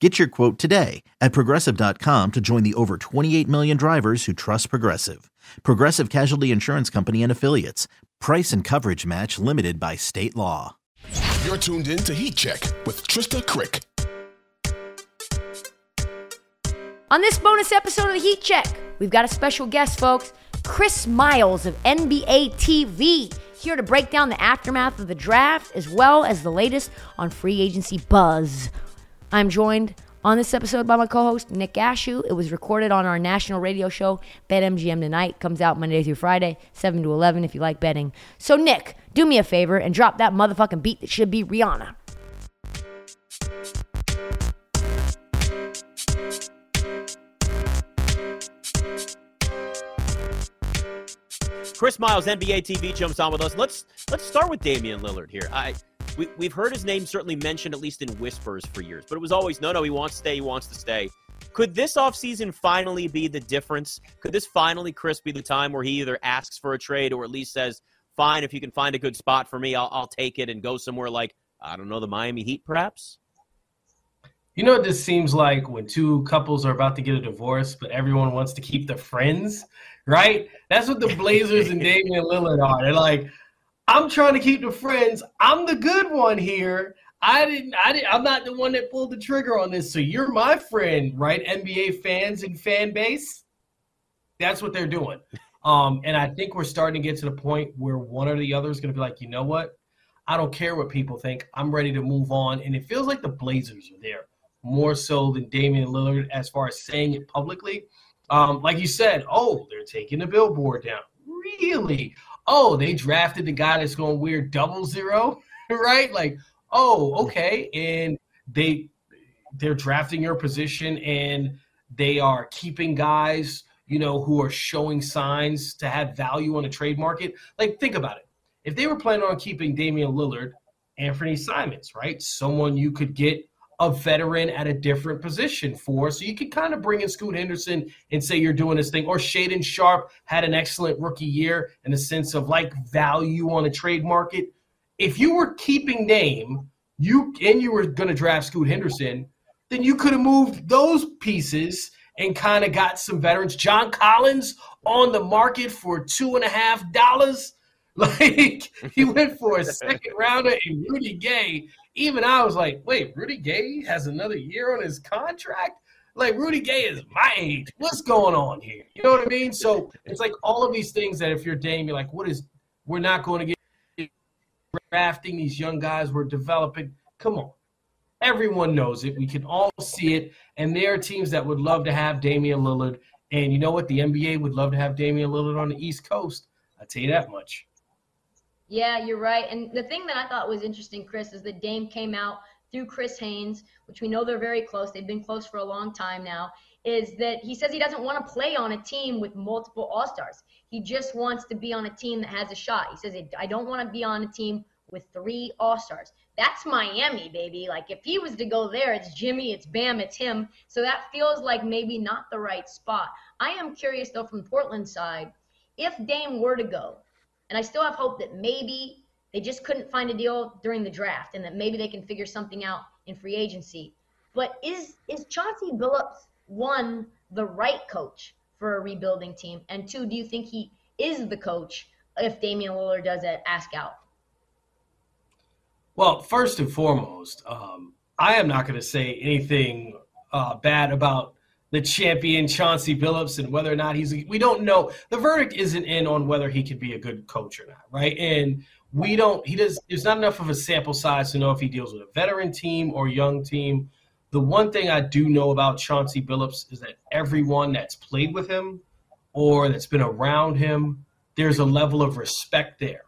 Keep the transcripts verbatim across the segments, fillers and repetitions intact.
Get your quote today at Progressive dot com to join the over twenty-eight million drivers who trust Progressive. Progressive Casualty Insurance Company and Affiliates. Price and coverage match limited by state law. You're tuned in to Heat Check with Trysta Krick. On this bonus episode of the Heat Check, we've got a special guest, folks. Chris Miles of N B A T V, here to break down the aftermath of the draft as well as the latest on free agency buzz. I'm joined on this episode by my co-host, Nick Ashew. It was recorded on our national radio show, BetMGM Tonight. Comes out Monday through Friday, seven to eleven, if you like betting. So, Nick, do me a favor and drop that motherfucking beat that should be Rihanna. Chris Miles, N B A T V, jumps on with us. Let's let's start with Damian Lillard here. I... We, we've heard his name certainly mentioned, at least in whispers, for years. But it was always, no, no, he wants to stay, he wants to stay. Could this offseason finally be the difference? Could this finally, Chris, be the time where he either asks for a trade or at least says, fine, if you can find a good spot for me, I'll, I'll take it and go somewhere like, I don't know, the Miami Heat perhaps? You know what this seems like when two couples are about to get a divorce, but everyone wants to keep their friends, right? That's what the Blazers and Damian Lillard are. They're like, I'm trying to keep the friends. I'm the good one here. I didn't, I didn't, I'm not the one that pulled the trigger on this. So you're my friend, right? N B A fans and fan base. That's what they're doing. Um, and I think we're starting to get to the point where one or the other is going to be like, you know what? I don't care what people think. I'm ready to move on. And it feels like the Blazers are there more so than Damian Lillard as far as saying it publicly. Um, like you said, oh, they're taking the billboard down. Really? Oh, they drafted the guy that's going to wear double zero, right? Like, oh, okay. And they, they're drafting your position and they are keeping guys, you know, who are showing signs to have value on the trade market. Like, think about it. If they were planning on keeping Damian Lillard, Anthony Simons, right? Someone you could get a veteran at a different position for. So you could kind of bring in Scoot Henderson and say you're doing this thing. Or Shaden Sharp had an excellent rookie year in the sense of like value on a trade market. If you were keeping name you and you were going to draft Scoot Henderson, then you could have moved those pieces and kind of got some veterans. John Collins on the market for two and a half dollars. Like, he went for a second rounder and Rudy Gay. Even I was like, wait, Rudy Gay has another year on his contract? Like, Rudy Gay is my age. What's going on here? You know what I mean? So it's like all of these things that if you're Dame, you're like, what is – we're not going to get – drafting these young guys. We're developing. Come on. Everyone knows it. We can all see it. And there are teams that would love to have Damian Lillard. And you know what? The N B A would love to have Damian Lillard on the East Coast. I'll tell you that much. Yeah, you're right. And the thing that I thought was interesting, Chris, is that Dame came out through Chris Haynes, which we know they're very close. They've been close for a long time now, is that he says he doesn't want to play on a team with multiple All-Stars. He just wants to be on a team that has a shot. He says, I don't want to be on a team with three All-Stars. That's Miami, baby. Like, if he was to go there, it's Jimmy, it's Bam, it's him. So that feels like maybe not the right spot. I am curious, though, from Portland's side, if Dame were to go, and I still have hope that maybe they just couldn't find a deal during the draft and that maybe they can figure something out in free agency. But is is Chauncey Billups, one, the right coach for a rebuilding team? And two, do you think he is the coach if Damian Lillard does ask out? Well, first and foremost, um, I am not going to say anything uh, bad about the champion Chauncey Billups and whether or not he's – we don't know. The verdict isn't in on whether he could be a good coach or not, right? And we don't – he does – there's not enough of a sample size to know if he deals with a veteran team or young team. The one thing I do know about Chauncey Billups is that everyone that's played with him or that's been around him, there's a level of respect there,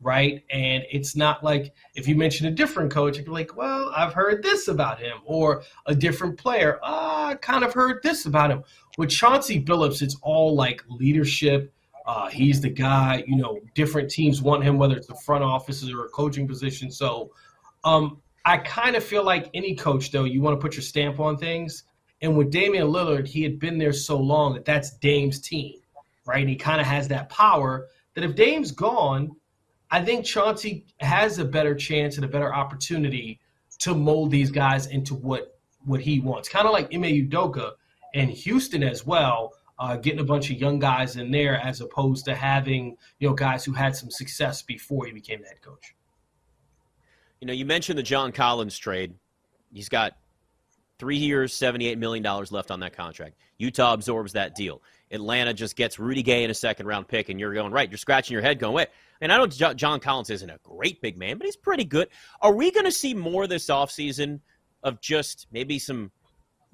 right? And it's not like if you mention a different coach, you're like, well, I've heard this about him, or a different player, oh, I kind of heard this about him. With Chauncey Billups, it's all like leadership. Uh, he's the guy, you know, different teams want him, whether it's the front offices or a coaching position. So um, I kind of feel like any coach, though, you want to put your stamp on things. And with Damian Lillard, he had been there so long that that's Dame's team, right? And he kind of has that power that if Dame's gone, I think Chauncey has a better chance and a better opportunity to mold these guys into what, what he wants. Kind of like Ime Udoka and Houston as well, uh, getting a bunch of young guys in there as opposed to having, you know, guys who had some success before he became the head coach. You know, you mentioned the John Collins trade. He's got three years, seventy-eight million dollars left on that contract. Utah absorbs that deal. Atlanta just gets Rudy Gay in a second-round pick, and you're going, right, you're scratching your head going, wait. And I know John Collins isn't a great big man, but he's pretty good. Are we going to see more this offseason of just maybe some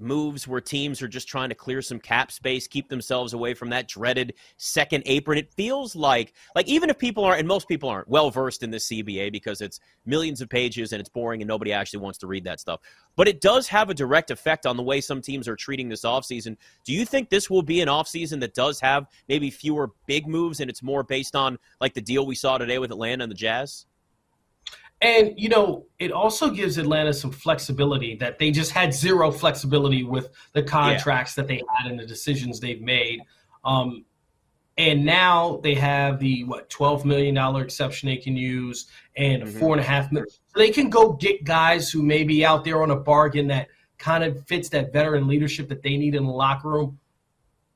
moves where teams are just trying to clear some cap space, keep themselves away from that dreaded second apron? It feels like, like even if people aren't, and most people aren't, well-versed in the C B A because it's millions of pages and it's boring and nobody actually wants to read that stuff. But it does have a direct effect on the way some teams are treating this offseason. Do you think this will be an offseason that does have maybe fewer big moves and it's more based on like the deal we saw today with Atlanta and the Jazz? And, you know, it also gives Atlanta some flexibility that they just had zero flexibility with the contracts yeah. that they had and the decisions they've made. Um, and now they have the, what, twelve million dollars exception they can use and mm-hmm. four and a half million. So they can go get guys who may be out there on a bargain that kind of fits that veteran leadership that they need in the locker room.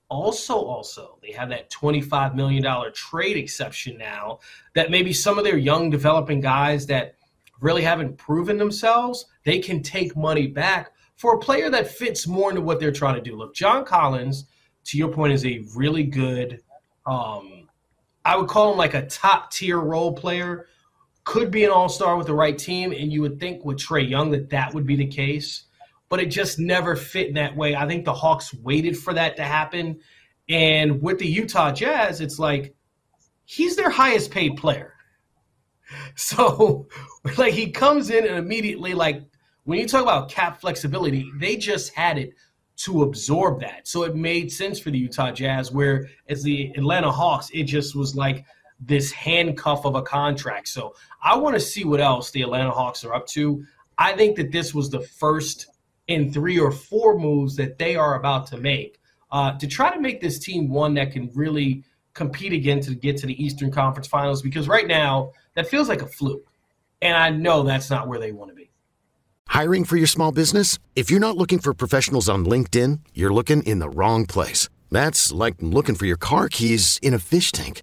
Also, also, they have that twenty-five million dollars trade exception now that maybe some of their young developing guys that really haven't proven themselves, they can take money back for a player that fits more into what they're trying to do. Look, John Collins, to your point, is a really good, um, I would call him like a top-tier role player, could be an all-star with the right team, and you would think with Trae Young that that would be the case. But it just never fit in that way. I think the Hawks waited for that to happen. And with the Utah Jazz, it's like he's their highest paid player. So, like, he comes in and immediately, like, when you talk about cap flexibility, they just had it to absorb that. So it made sense for the Utah Jazz, where as the Atlanta Hawks, it just was like this handcuff of a contract. So I want to see what else the Atlanta Hawks are up to. I think that this was the first in three or four moves that they are about to make uh, to try to make this team one that can really compete again to get to the Eastern Conference Finals, because right now that feels like a fluke, and I know that's not where they want to be. Hiring for your small business? If you're not looking for professionals on LinkedIn, you're looking in the wrong place. That's like looking for your car keys in a fish tank.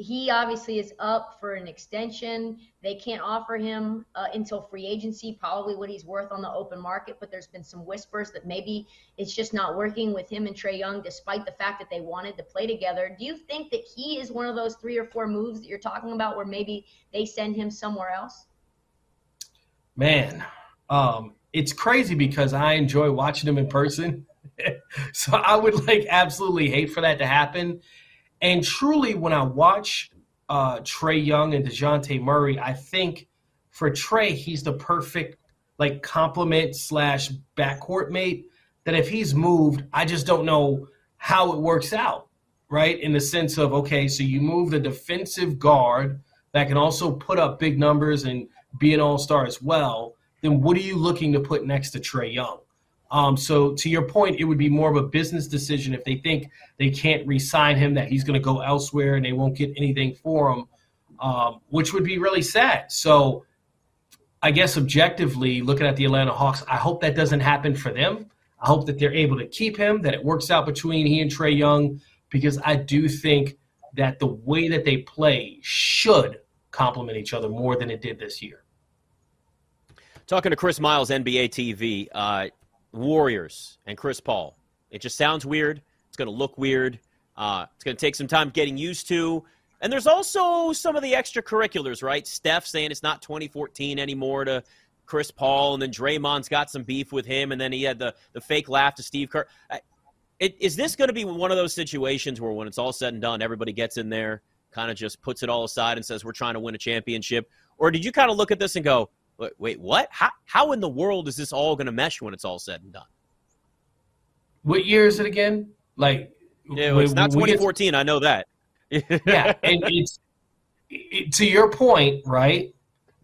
He obviously is up for an extension. They can't offer him uh, until free agency, probably what he's worth on the open market, but there's been some whispers that maybe it's just not working with him and Trae Young, despite the fact that they wanted to play together. Do you think that he is one of those three or four moves that you're talking about where maybe they send him somewhere else? Man, um, it's crazy because I enjoy watching him in person. So I would like absolutely hate for that to happen. And truly, when I watch uh, Trae Young and DeJounte Murray, I think for Trae, he's the perfect like complement slash backcourt mate that if he's moved, I just don't know how it works out, right? In the sense of, okay, so you move the defensive guard that can also put up big numbers and be an all-star as well, then what are you looking to put next to Trae Young? Um, so to your point, it would be more of a business decision if they think they can't re-sign him, that he's going to go elsewhere and they won't get anything for him, um, which would be really sad. So I guess objectively, looking at the Atlanta Hawks, I hope that doesn't happen for them. I hope that they're able to keep him, that it works out between he and Trae Young, because I do think that the way that they play should complement each other more than it did this year. Talking to Chris Miles, N B A T V, uh, Warriors and Chris Paul. It just sounds weird. It's going to look weird. Uh, it's going to take some time getting used to. And there's also some of the extracurriculars, right? Steph saying it's not twenty fourteen anymore to Chris Paul, and then Draymond's got some beef with him, and then he had the, the fake laugh to Steve Kerr. I, it, is this going to be one of those situations where when it's all said and done, everybody gets in there, kind of just puts it all aside and says, we're trying to win a championship? Or did you kind of look at this and go, wait, wait what? How, how in the world is this all going to mesh when it's all said and done? What year is it again? Like, yeah, well, it's not twenty fourteen. I know that. Yeah, and it's it, to your point, right?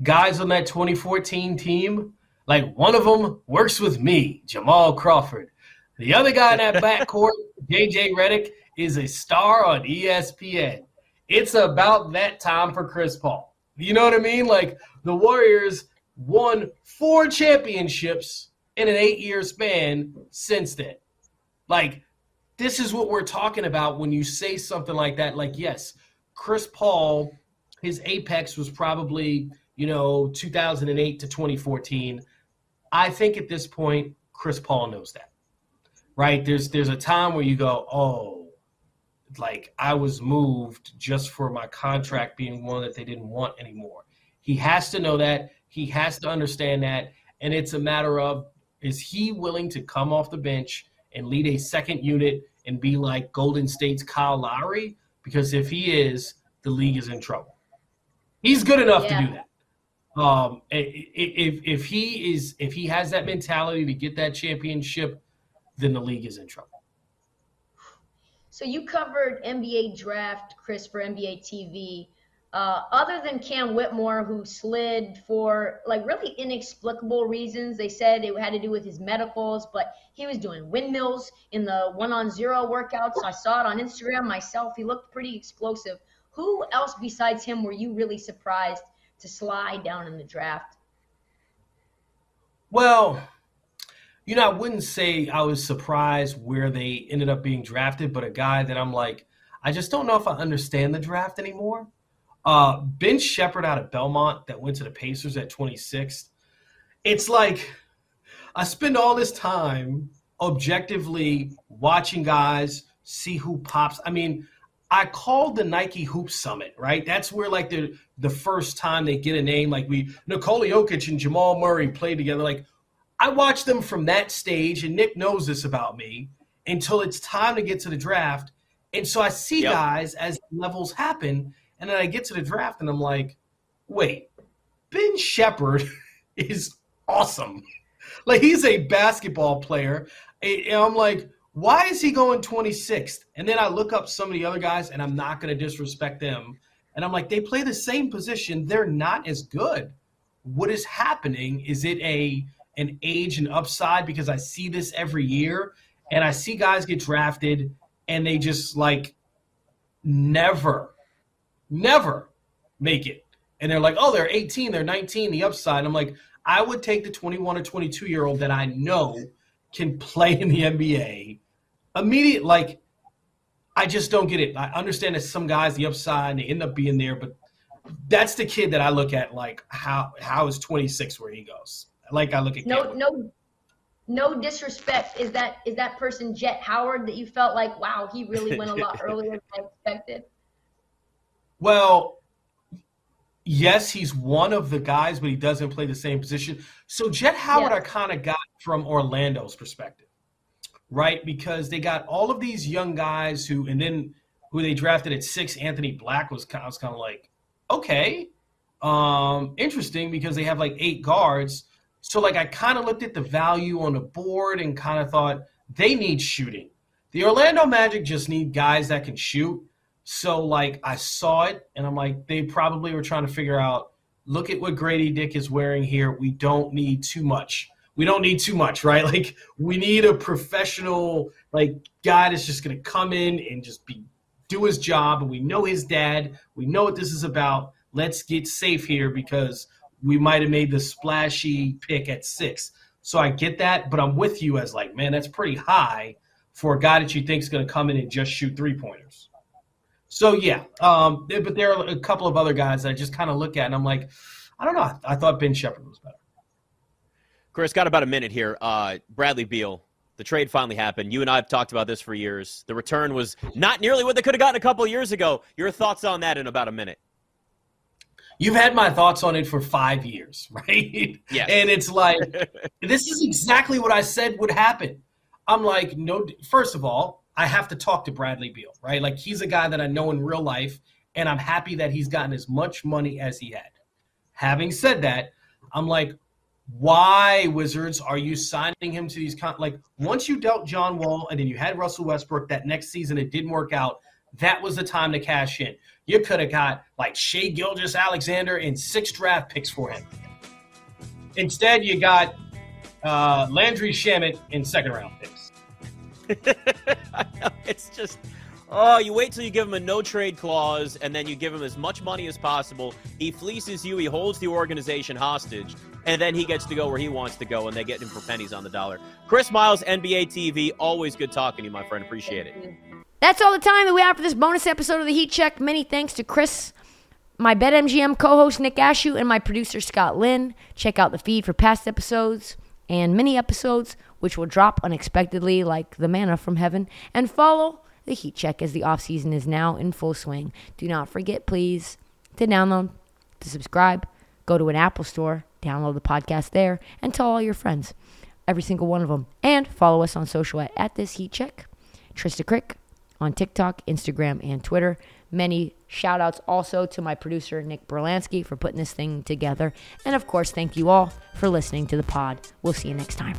Guys on that twenty fourteen team, like one of them works with me, Jamal Crawford. The other guy in that backcourt, J J Redick, is a star on E S P N. It's about that time for Chris Paul. You know what I mean? Like, the Warriors won four championships in an eight-year span since then. Like, this is what we're talking about when you say something like that. Like, yes, Chris Paul, his apex was probably – you know, two thousand eight to twenty fourteen. I think at this point, Chris Paul knows that, right? There's there's a time where you go, oh, like I was moved just for my contract being one that they didn't want anymore. He has to know that. He has to understand that. And it's a matter of, is he willing to come off the bench and lead a second unit and be like Golden State's Kyle Lowry? Because if he is, the league is in trouble. He's good enough yeah. to do that. Um, if if he is if he has that mentality to get that championship, then the league is in trouble. So you covered N B A draft, Chris, for N B A T V. Uh, other than Cam Whitmore, who slid for like really inexplicable reasons, they said it had to do with his medicals, but he was doing windmills in the one-on-zero workouts. I saw it on Instagram myself. He looked pretty explosive. Who else besides him were you really surprised to slide down in the draft? Well, you know, I wouldn't say I was surprised where they ended up being drafted, but a guy that I'm like, I just don't know if I understand the draft anymore. Uh, Ben Shepherd out of Belmont that went to the Pacers at twenty-sixth. It's like I spend all this time objectively watching guys, see who pops. I mean, I called the Nike Hoop Summit, right? That's where, like, the the first time they get a name, like we Nikola Jokic and Jamal Murray played together. Like, I watched them from that stage, and Nick knows this about me, until it's time to get to the draft. And so I see yep. guys as levels happen, and then I get to the draft, and I'm like, wait, Ben Shepherd is awesome. Like, he's a basketball player. And I'm like, why is he going twenty-sixth? And then I look up some of the other guys, and I'm not going to disrespect them. And I'm like, they play the same position. They're not as good. What is happening? Is it a an age and upside? Because I see this every year, and I see guys get drafted, and they just, like, never, never make it. And they're like, oh, they're eighteen, they're nineteen, the upside. And I'm like, I would take the twenty-one or twenty-two-year-old that I know can play in the N B A. Immediate, like, I just don't get it. I understand that some guys, the upside, and they end up being there, but that's the kid that I look at, like, how how is twenty-six where he goes? Like, I look at no, Cam. no, no disrespect. Is that is that person Jet Howard that you felt like, wow, he really went a lot earlier than I expected? Well, yes, he's one of the guys, but he doesn't play the same position. So Jet Howard, yeah. I kind of got from Orlando's perspective, right? Because they got all of these young guys who, and then who they drafted at six, Anthony Black was kind of, kind of like, okay, um, interesting, because they have like eight guards. So like I kind of looked at the value on the board and kind of thought they need shooting. The Orlando Magic just need guys that can shoot. So, like, I saw it, and I'm like, they probably were trying to figure out, look at what Grady Dick is wearing here. We don't need too much. we don't need too much, right? Like, we need a professional, like, guy that's just going to come in and just be do his job. And we know his dad. We know what this is about. Let's get safe here because we might have made the splashy pick at six. So I get that, but I'm with you as like, man, that's pretty high for a guy that you think is going to come in and just shoot three-pointers. So, yeah, um, but there are a couple of other guys that I just kind of look at, and I'm like, I don't know. I thought Ben Shepherd was better. Chris, got about a minute here. Uh, Bradley Beal, the trade finally happened. You and I have talked about this for years. The return was not nearly what they could have gotten a couple of years ago. Your thoughts on that in about a minute. You've had my thoughts on it for five years, right? Yeah. And it's like, this is exactly what I said would happen. I'm like, no, first of all, I have to talk to Bradley Beal, right? Like, he's a guy that I know in real life, and I'm happy that he's gotten as much money as he had. Having said that, I'm like, why, Wizards, are you signing him to these con- – like, once you dealt John Wall and then you had Russell Westbrook that next season, it didn't work out. That was the time to cash in. You could have got, like, Shai Gilgeous-Alexander and six draft picks for him. Instead, you got uh, Landry Shamet and second-round picks. I know, it's just – oh, you wait till you give him a no-trade clause, and then you give him as much money as possible. He fleeces you. He holds the organization hostage, and then he gets to go where he wants to go, and they get him for pennies on the dollar. Chris Miles, N B A T V, always good talking to you, my friend. Appreciate it. That's all the time that we have for this bonus episode of the Heat Check. Many thanks to Chris, my BetMGM co-host Nick Ashew, and my producer Scott Lynn. Check out the feed for past episodes and mini episodes, which will drop unexpectedly like the manna from heaven, and follow The Heat Check as the offseason is now in full swing. Do not forget, please, to download, to subscribe, go to an Apple store, download the podcast there, and tell all your friends, every single one of them. And follow us on social at, at This Heat Check, Trysta Krick on TikTok, Instagram, and Twitter. Many shout-outs also to my producer, Nick Berlansky, for putting this thing together. And, of course, thank you all for listening to the pod. We'll see you next time.